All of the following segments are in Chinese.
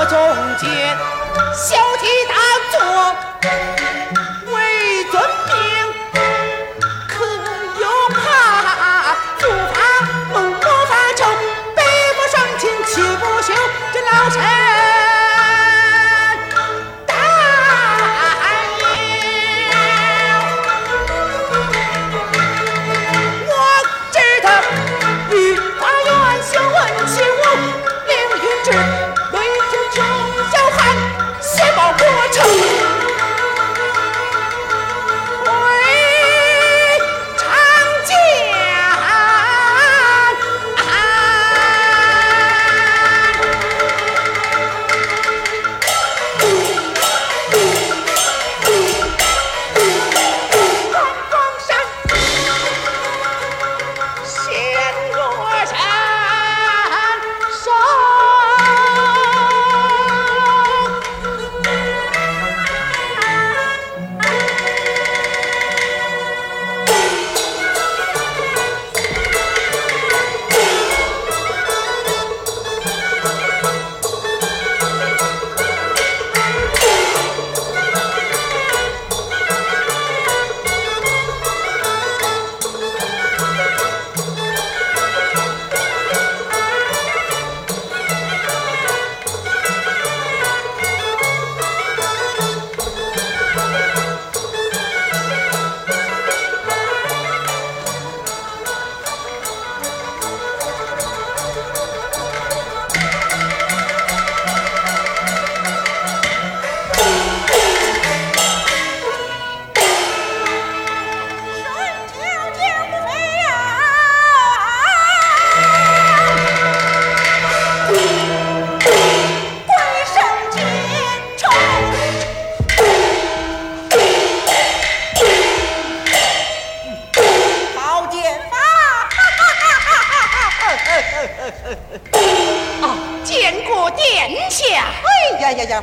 个中间，小题当作为尊命，可又怕不怕梦不发愁，背不双亲气不休，这老神大妖。我知道雨花园修文起舞凌云志。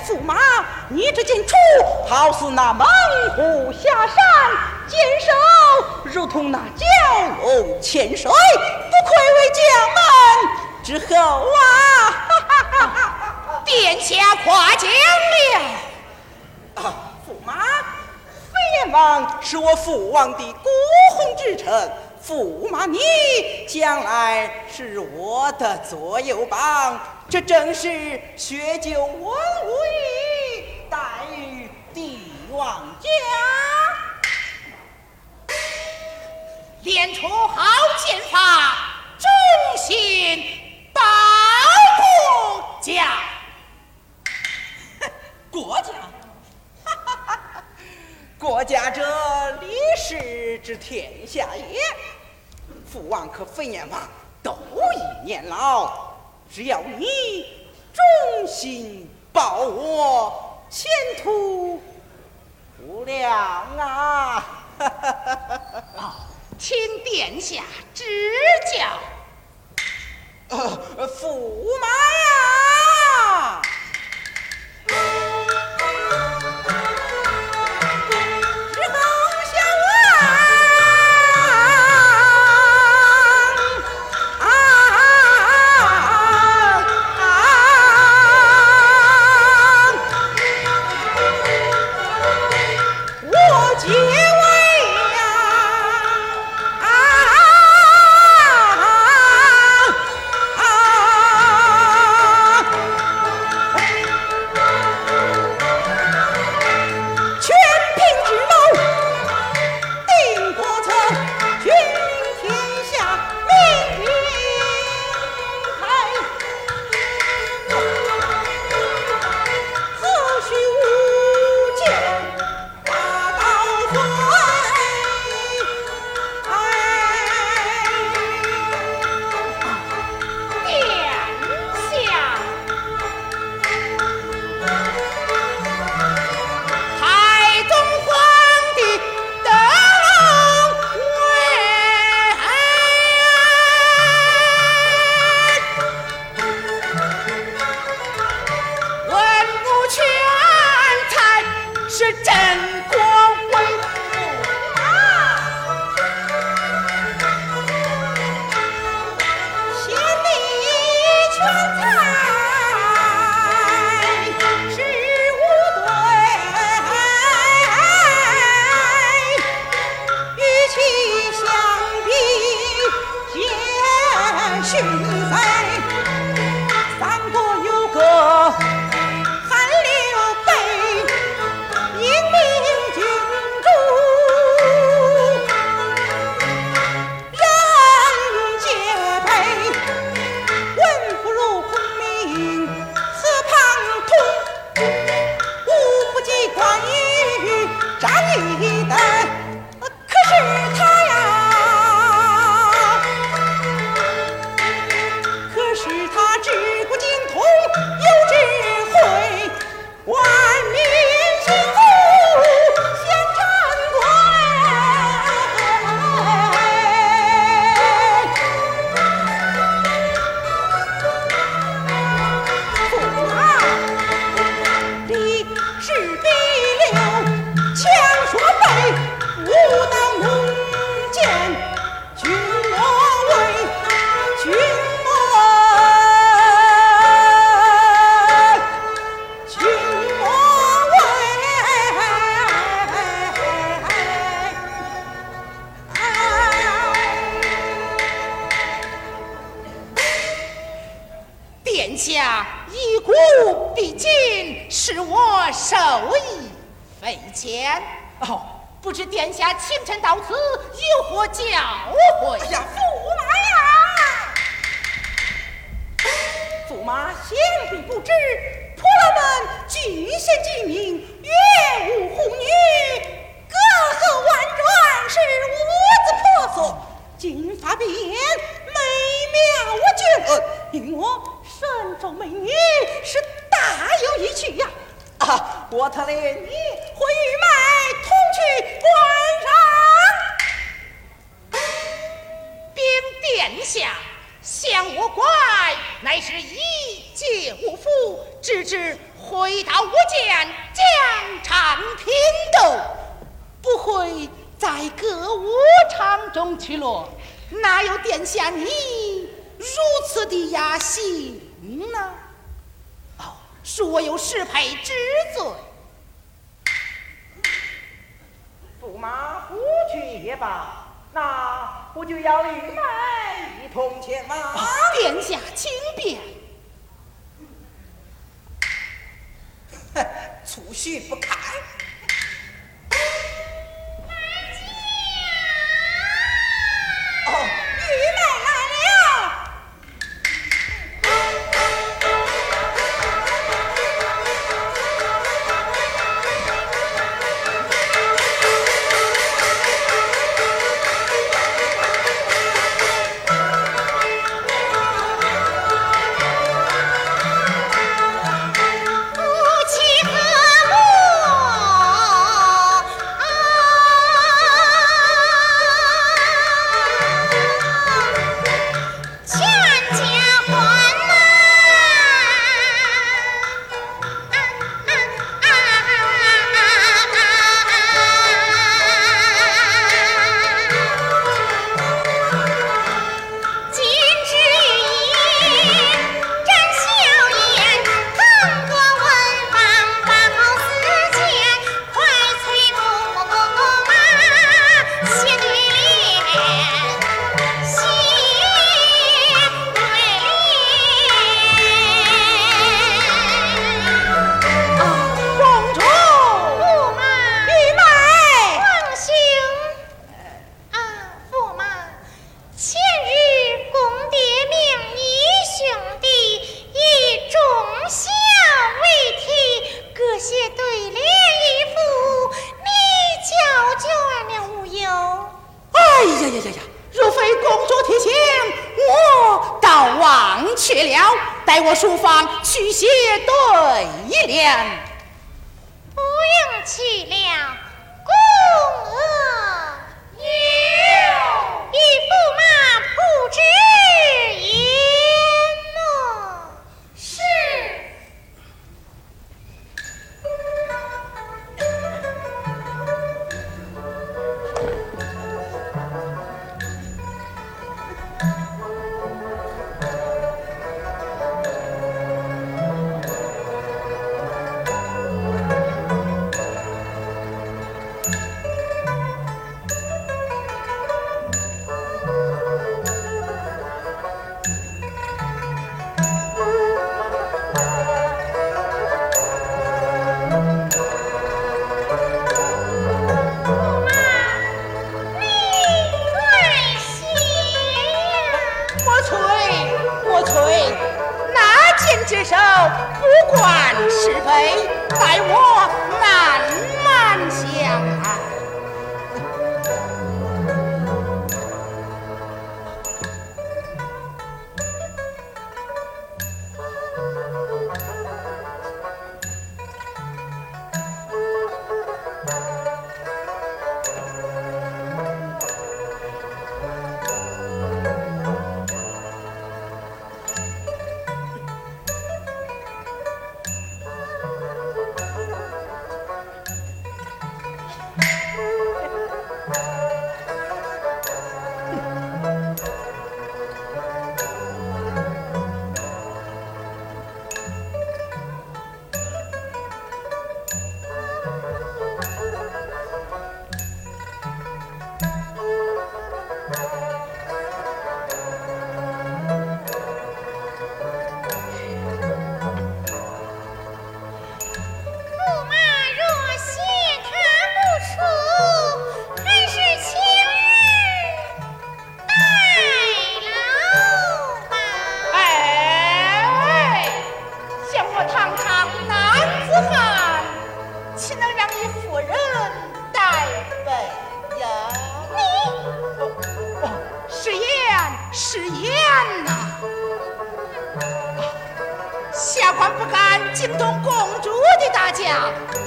驸马，你这进出好似那猛虎下山，坚守如同那蛟龙潜水，不愧为将门之后啊！殿下夸奖了。啊，驸马，飞燕王是我父王的孤魂之臣，驸马你将来是我的左右膀，这正是学究文武艺，待遇帝王家。练出好剑法，忠心报国家。国家，国家者，历史之天下也。父王和飞燕王都已年老，只要你忠心报我，前途无量啊！请殿下指教。驸马呀！下一鼓必进，使我手艺匪浅。哦，不知殿下清晨到此有何教诲？哎呀，驸马呀！驸马想必不知，婆罗门举贤之名，阅武弘毅，隔河婉转，是五子婆娑，金发碧眼，美妙无穷。因我神州美女是大有一趣呀！啊，我特来你会与麦同去观赏。禀殿下，想我怪乃是一介武夫，直至回到我见疆场拼斗，不会在歌舞场中去落，哪有殿下你如此的雅兴呢？哦，恕我有失陪之罪。驸马不去也罢，那我就要与麦一同前往。殿下请便。储蓄不堪。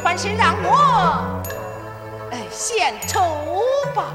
还是让我献丑吧。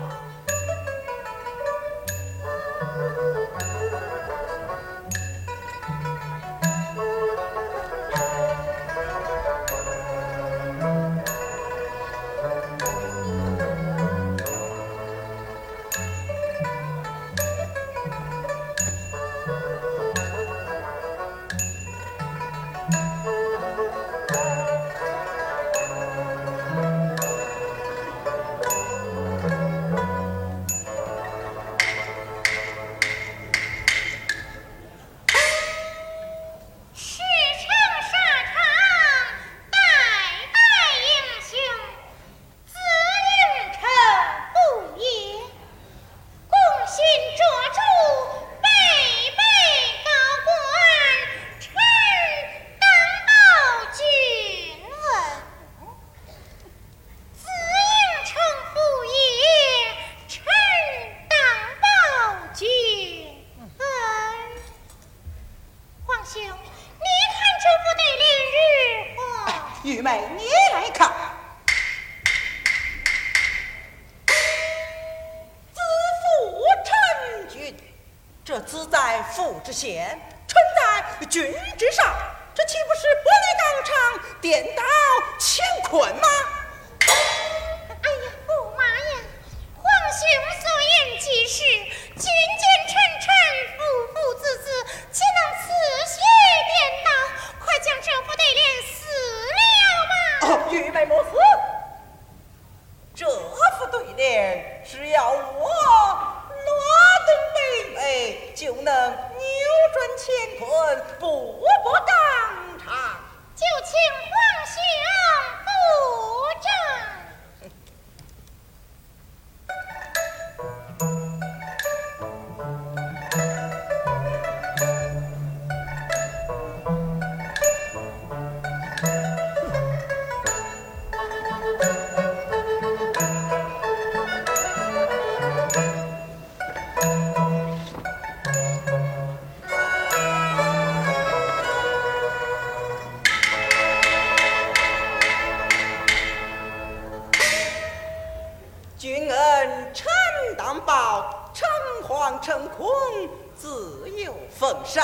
险穿在军之上，这岂不是我的纲常颠倒乾坤吗？哎呀，驸马呀，皇兄所言极是，君君臣臣，父父子子，岂能此邪颠倒？快将这副对联撕了吧！哦，愚昧莫思，这副对联只要我挪动北美，就能转乾坤，步步当场。就请皇兄布政。成功自有奉上，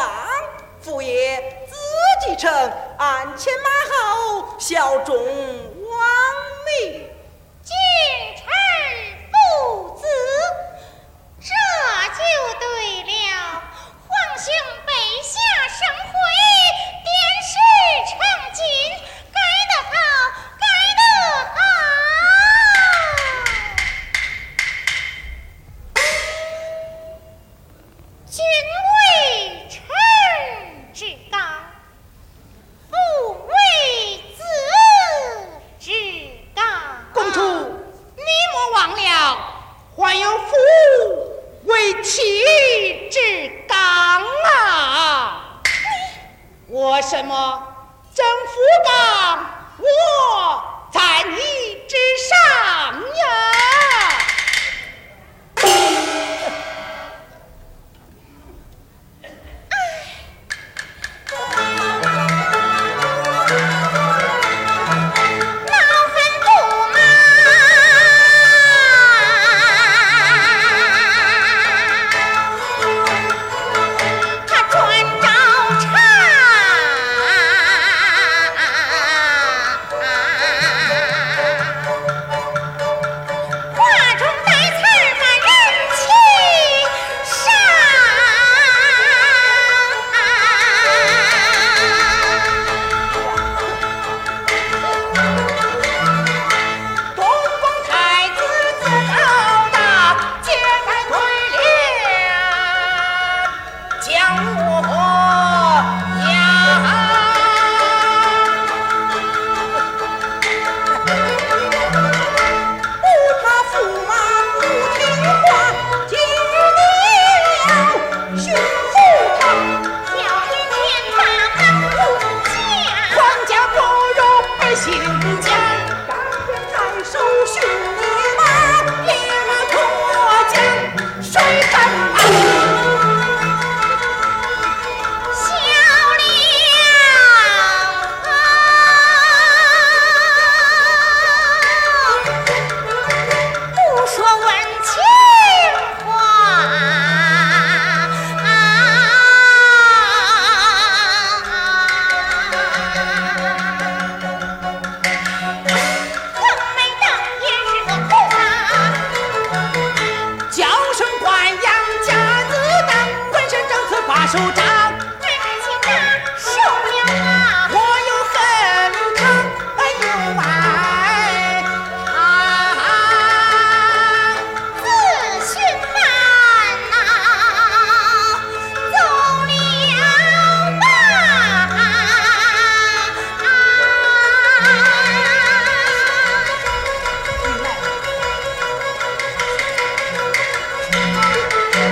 父爷自己承，鞍前马后，效忠王命。君臣父子，这就对了。皇兄备下圣惠，点石成金，改得好，改得好。君为臣之纲，父为子之纲。公主，你莫忘了，还有父为妻之纲啊！我什么征服纲，我在你之上呀！手掌，对感情那受不了啊！我又恨他，又爱他，自寻烦恼，走了吧！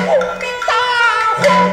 无名大火。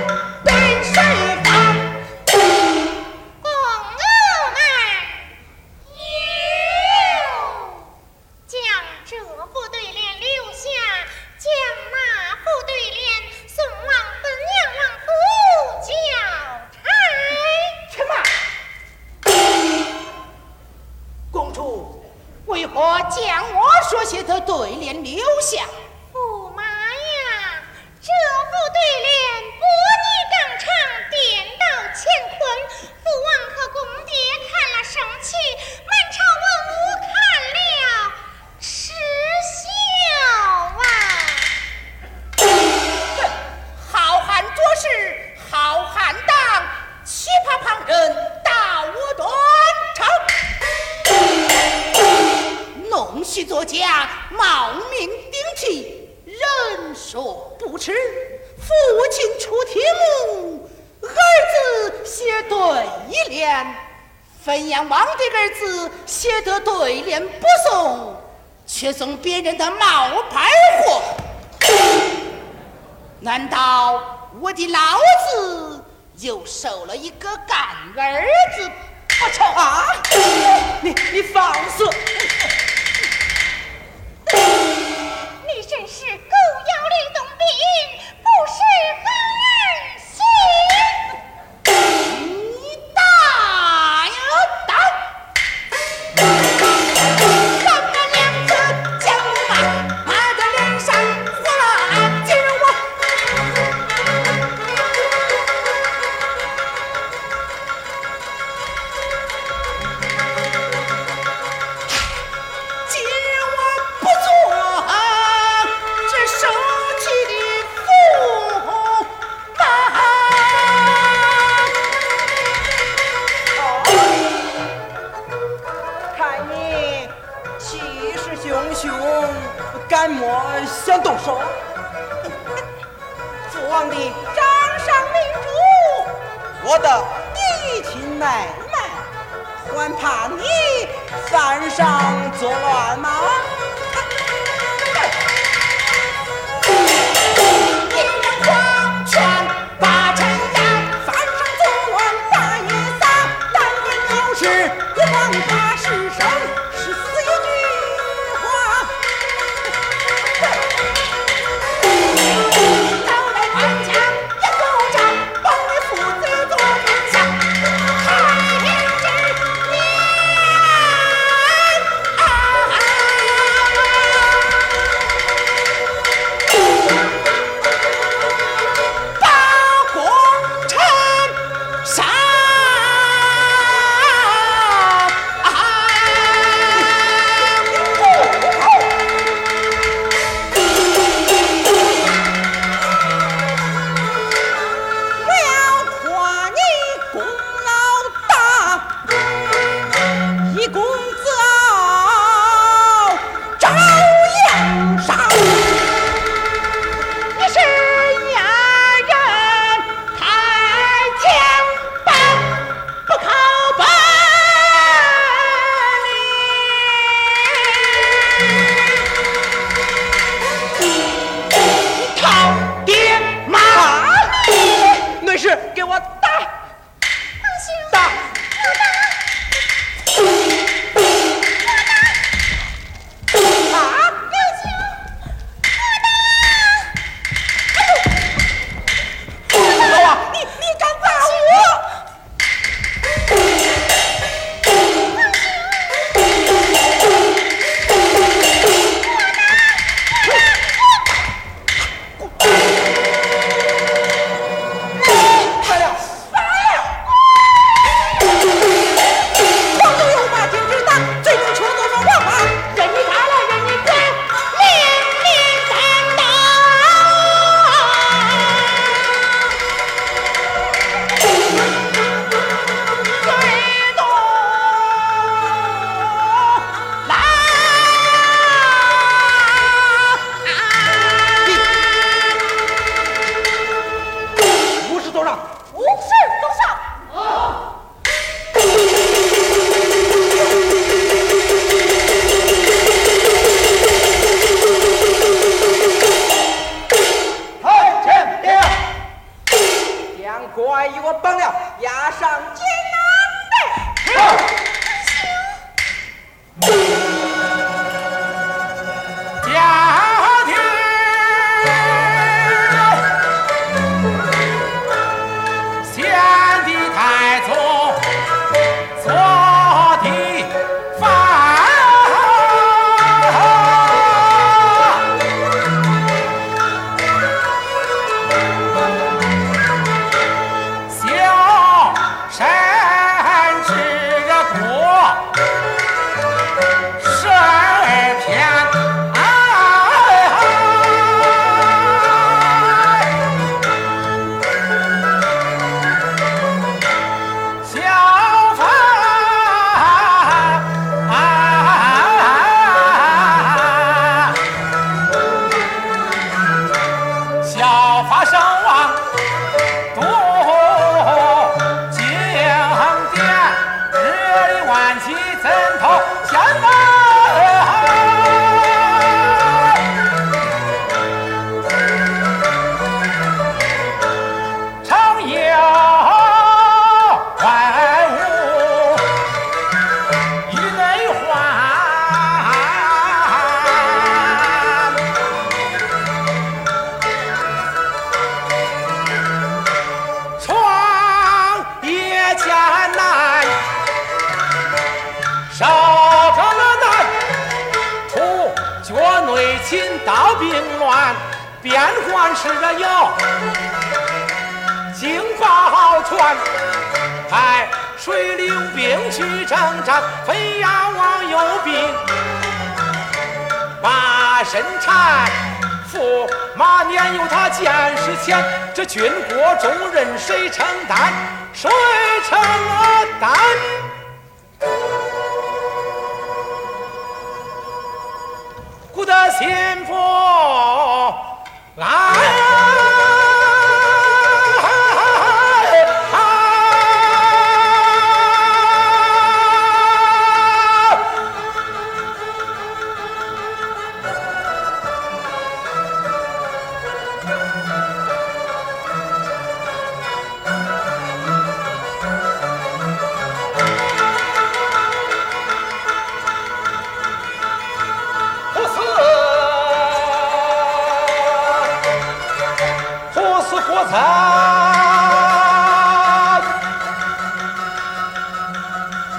将怪与我绑了，押上监牢内。驾！ 变幻是个妖，惊宝船，派水流兵去征战，非要往右边，把身缠，驸马年幼他见识浅，这军国重任谁承担？谁承担？ 孤得先锋来。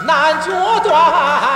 难决断，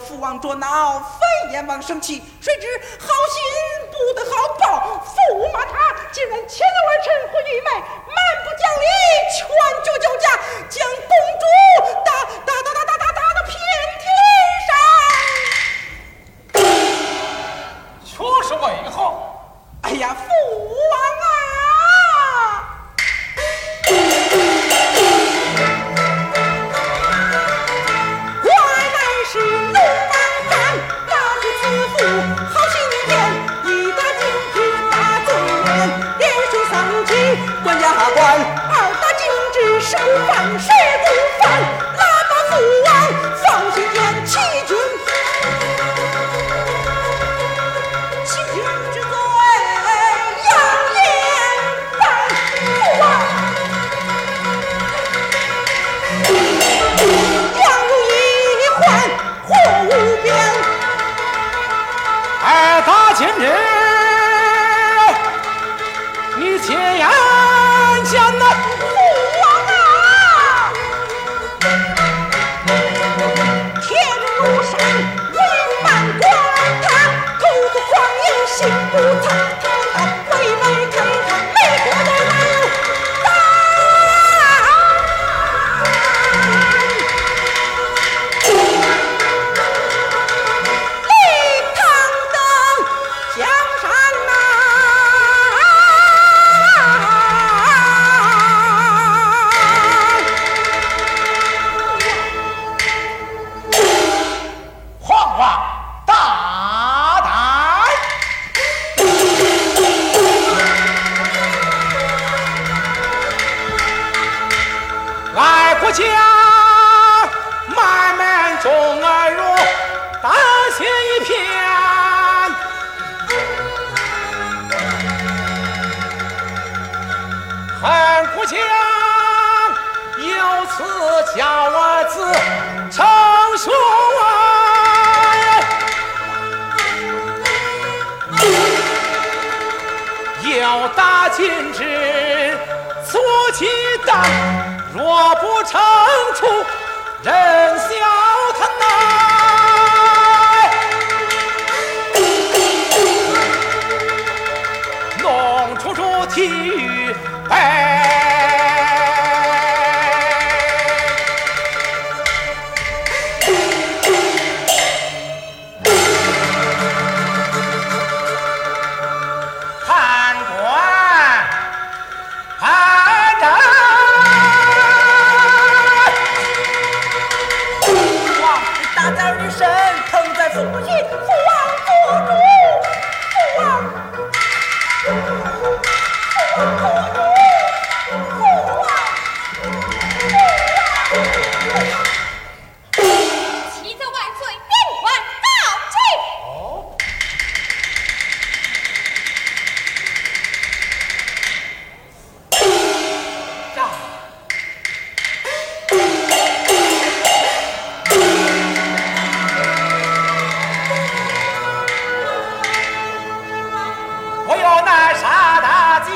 父王捉挠，非阎王生气，谁知好心不得好报，驸马他竟然前来而趁昏愚昧，蛮不讲理，拳脚交加，将公主打到遍天上。却是为何？哎呀，父王啊！收放谁不放，喇嘛父王放心见欺君，欺君之罪要严办。父王养育患祸无边，哎，大前人你且言先呐，禁止错其当，若不惩处，人笑他难，弄出主体与悲。我要那啥大家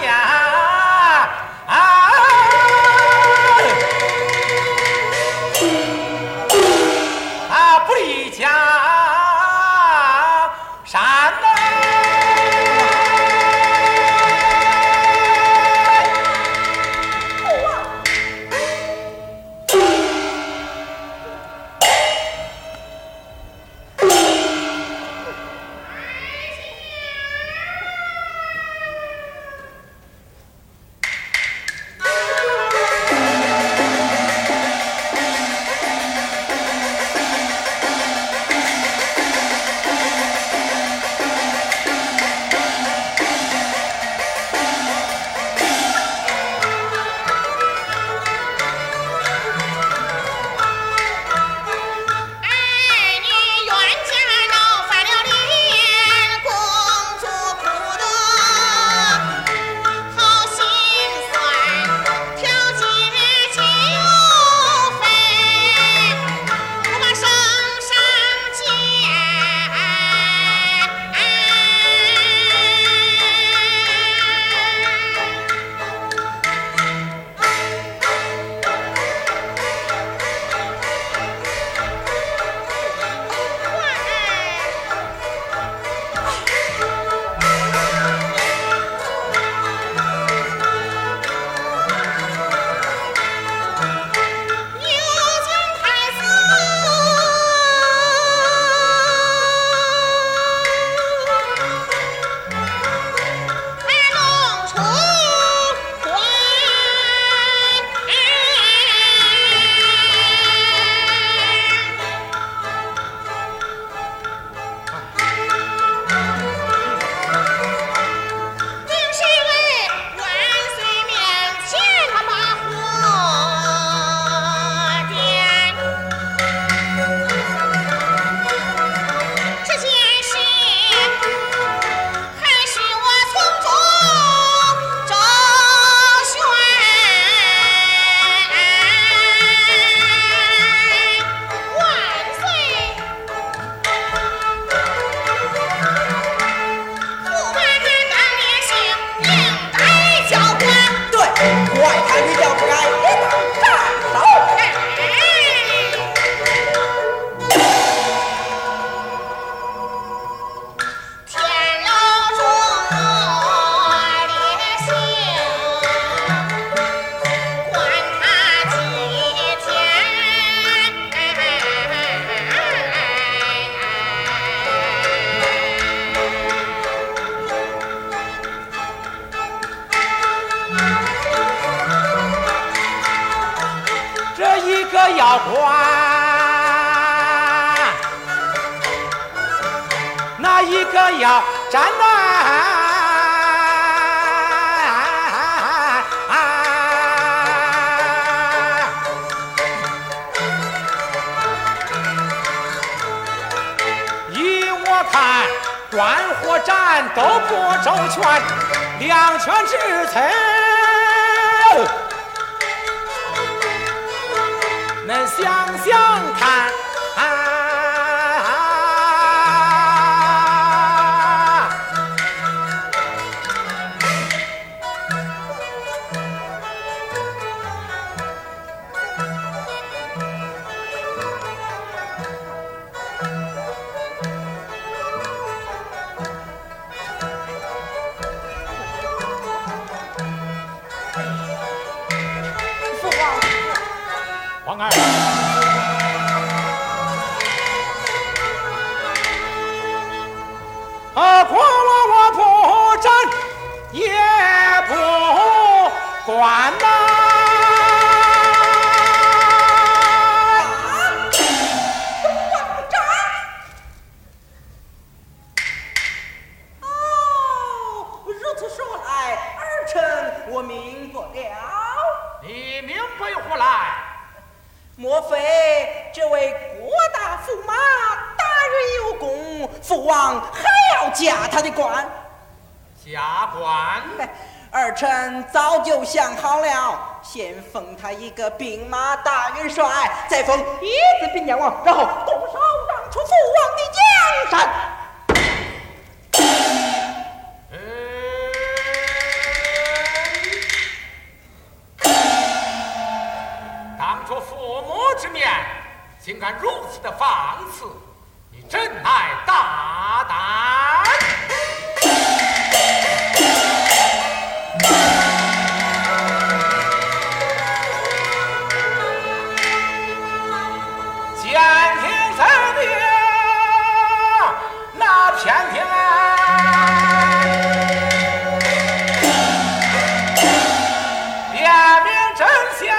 要管，哪一个要站哪？ 官和战都不周全，两权之争，恁想想看。王二，光我不沾，也不管呐、啊。不沾。哦，如此说来，儿臣我明白了。你明白何来？ 莫非这位郭大驸马大人有功，父王还要加他的官？加官？儿臣早就想好了，先封他一个兵马大元帅，再封一子宾阳王，然后动手让出父王的江山。 竟敢如此的放肆，你真乃大胆！监听怎的那偏听啊，辨明真相。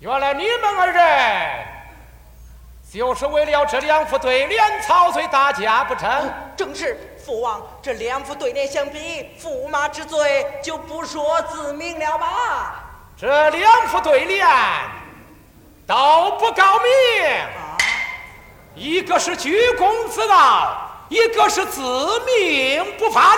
原来你们二人就是为了这两副对联操碎大家不成？正是，父王，这两副对联相比，驸马之罪就不说自明了吧？这两副对联都不高明，啊、一个是居功自傲，一个是自命不凡。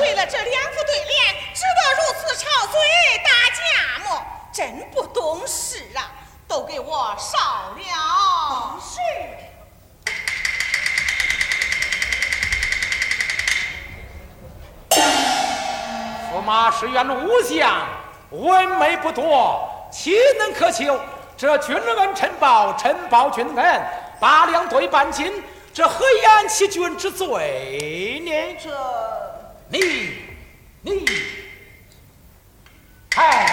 为了这两副对联，值得如此操碎大家么？ 真不懂事啊！都给我烧了。是。驸马是员武将，文美不多，岂能苛求？这君恩臣报，臣报君恩，八两对半斤，这何言欺君之罪呢？这你，哎。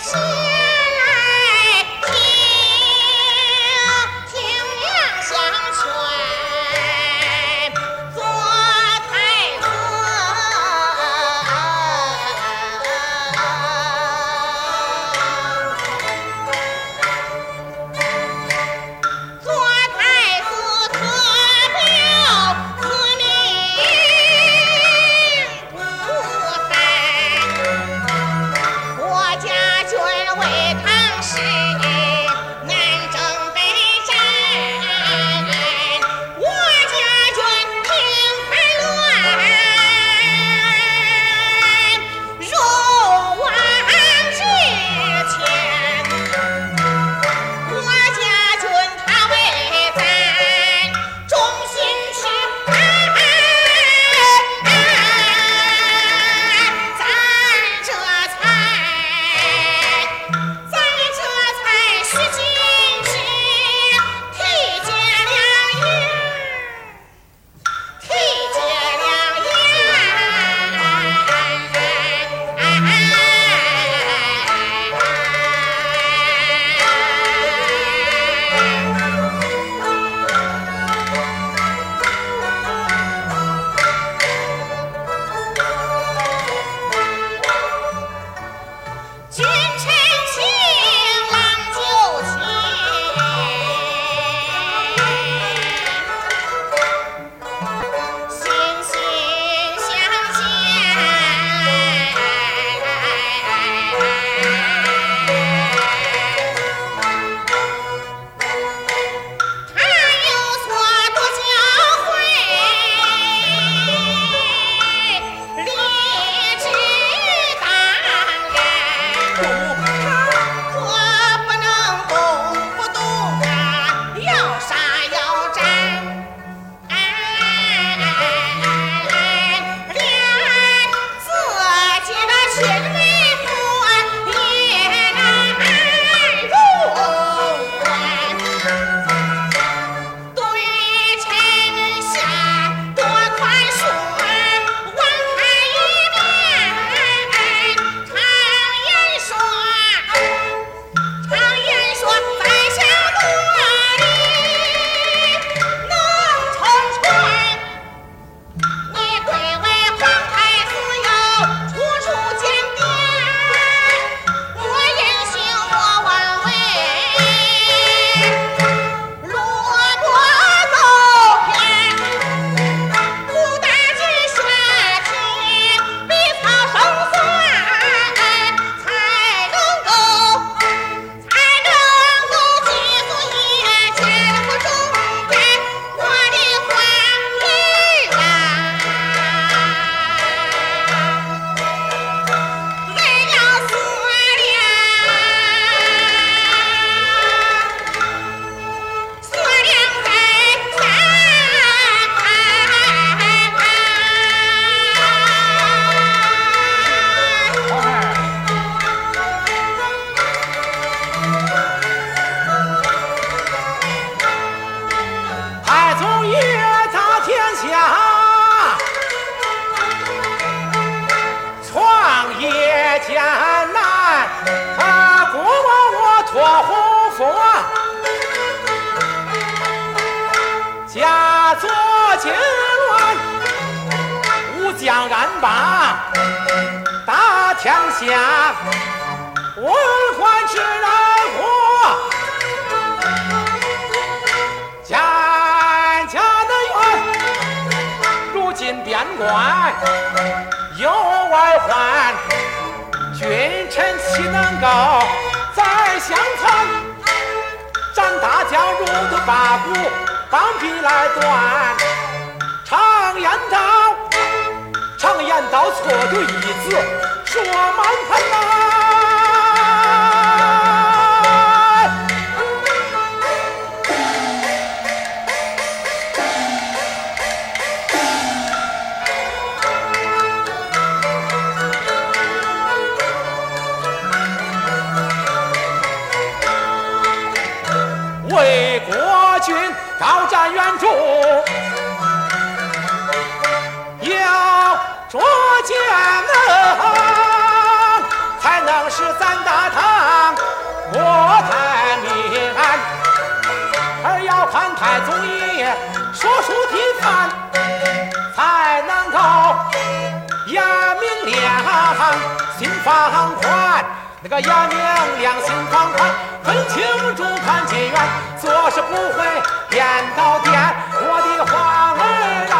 是。啊，国王我托护佛，假作金銮，武将安把打天下，文官之爱国。边关有外患，君臣岂能高再相残？斩大将如同八股，绑皮来断。常言道错对一字，说满盘难。为国君高瞻远瞩，要捉奸才能使咱大唐国泰民安，而要看太宗爷说书提翻，才能够严明良心放宽。那个严明良心放宽，分清楚看几远，做事不会颠倒颠，我的皇儿啊！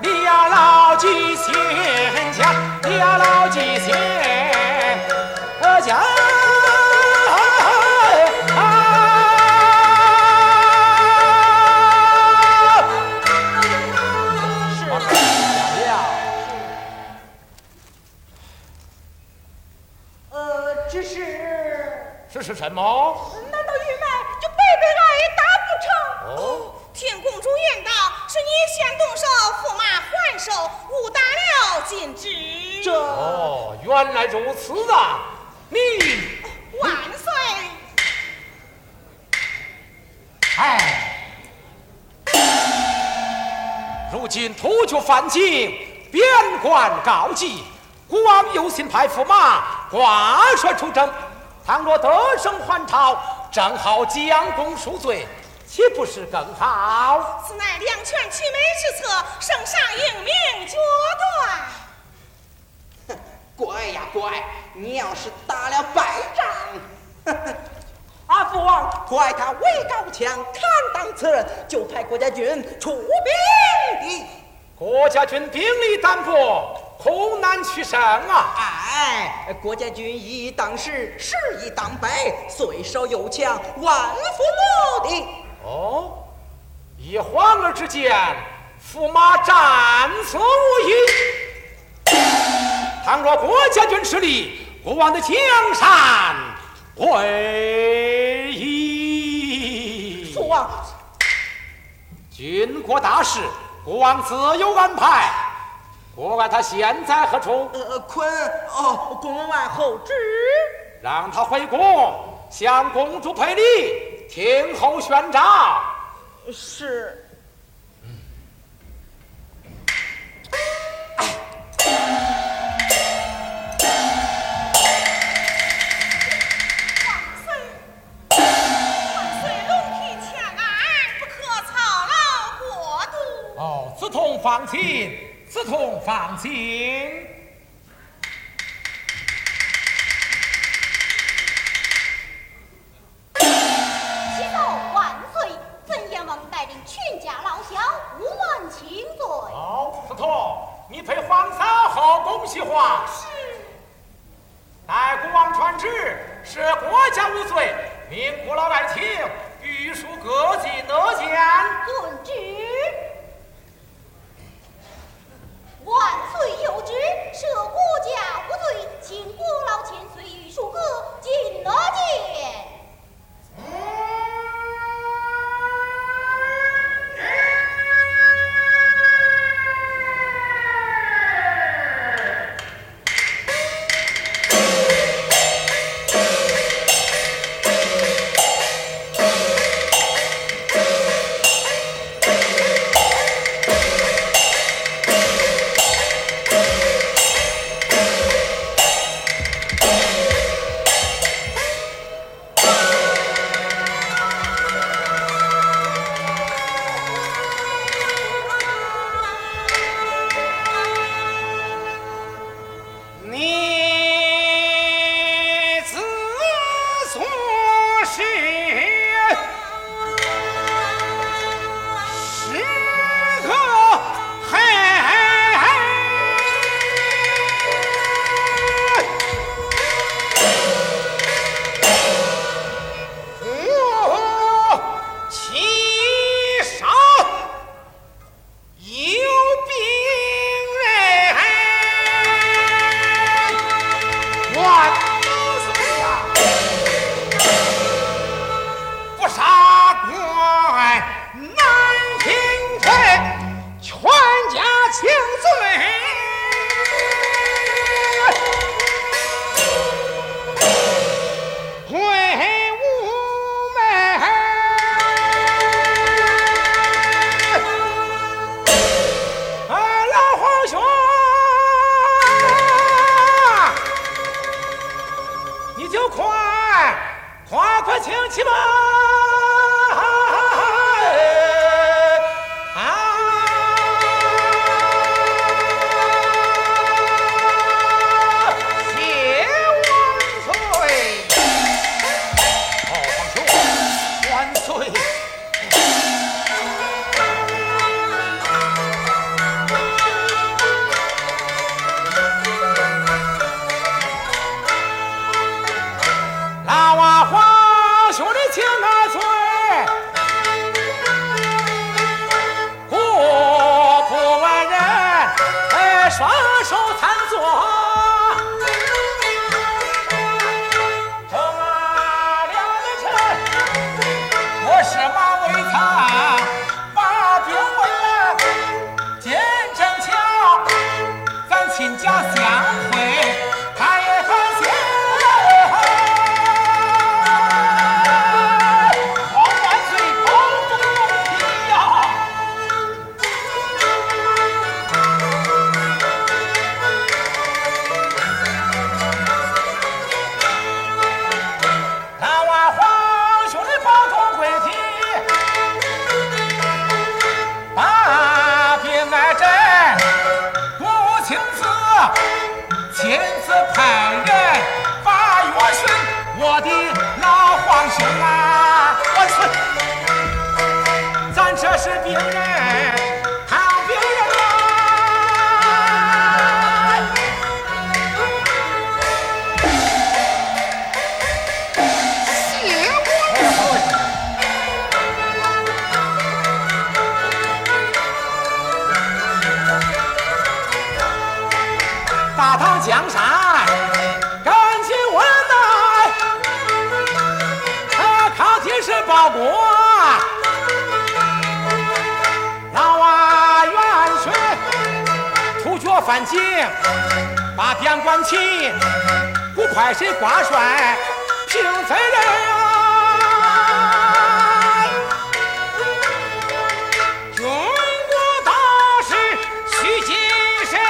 你要牢记心间，你要牢记心间。是什么？难道玉麦就被挨打不成？哦，听公主言道，是你先动手，驸马还手，误打了金枝。这哦，原来如此啊！你万岁！哎，如今突厥反清，边关告急，孤王有心派驸马挂帅出征。倘若得胜还朝，正好将功赎罪，岂不是更好？此乃两全其美之策，圣上英明决断。乖呀乖，你要是打了败仗，阿父王怀他为高强，堪当此人，就派国家军出兵力。国家军兵力单薄，恐难取胜啊！哎，国家军以一当十，十以当百，虽少又强，万夫莫敌。哦，一晃而之间，驸马战死无疑。倘若国家军失利，国王的江山危矣。父王，军国大事，国王自有安排。我管他现在何处？坤哦，恭王万候旨，让他回宫，向公主赔礼，听候宣召。是。万岁，龙体前安，不可操劳过度。哦，自痛放弃。自痛放心。启奏万岁，分阎王带领全家老小，无问请罪。好，自痛，你陪皇嫂后恭喜话。是。待国王传旨，是国家无罪，民国老百姓欲属各自得见。遵旨。万岁有旨，赦国家无罪，请国老千岁与庶哥进乐殿。你自所是是个黑，我其上有病人，我不杀国难平分，全家请罪。快请起吧！谢万岁！好皇兄，万岁！老王皇。兄弟请万岁，顾不万人，双手参坐，同了臣，我是马尾草，把兵问，见正巧，咱亲家相会。亲自派人把我寻，我的老皇兄啊，万岁！咱这是病人，好病人啊！谢万岁！大唐江山感情温暖，靠天是报国，老啊元帅突厥反清，把边关起，不派谁挂帅平贼人啊，中国大事须谨慎。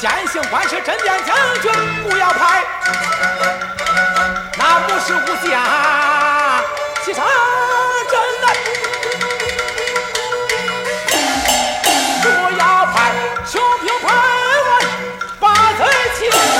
先行官是镇边将军，不要派那不是武将骑上阵来，不要派雄兵叛乱把贼擒。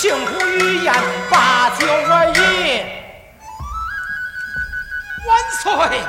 庆湖鱼宴把酒一万岁。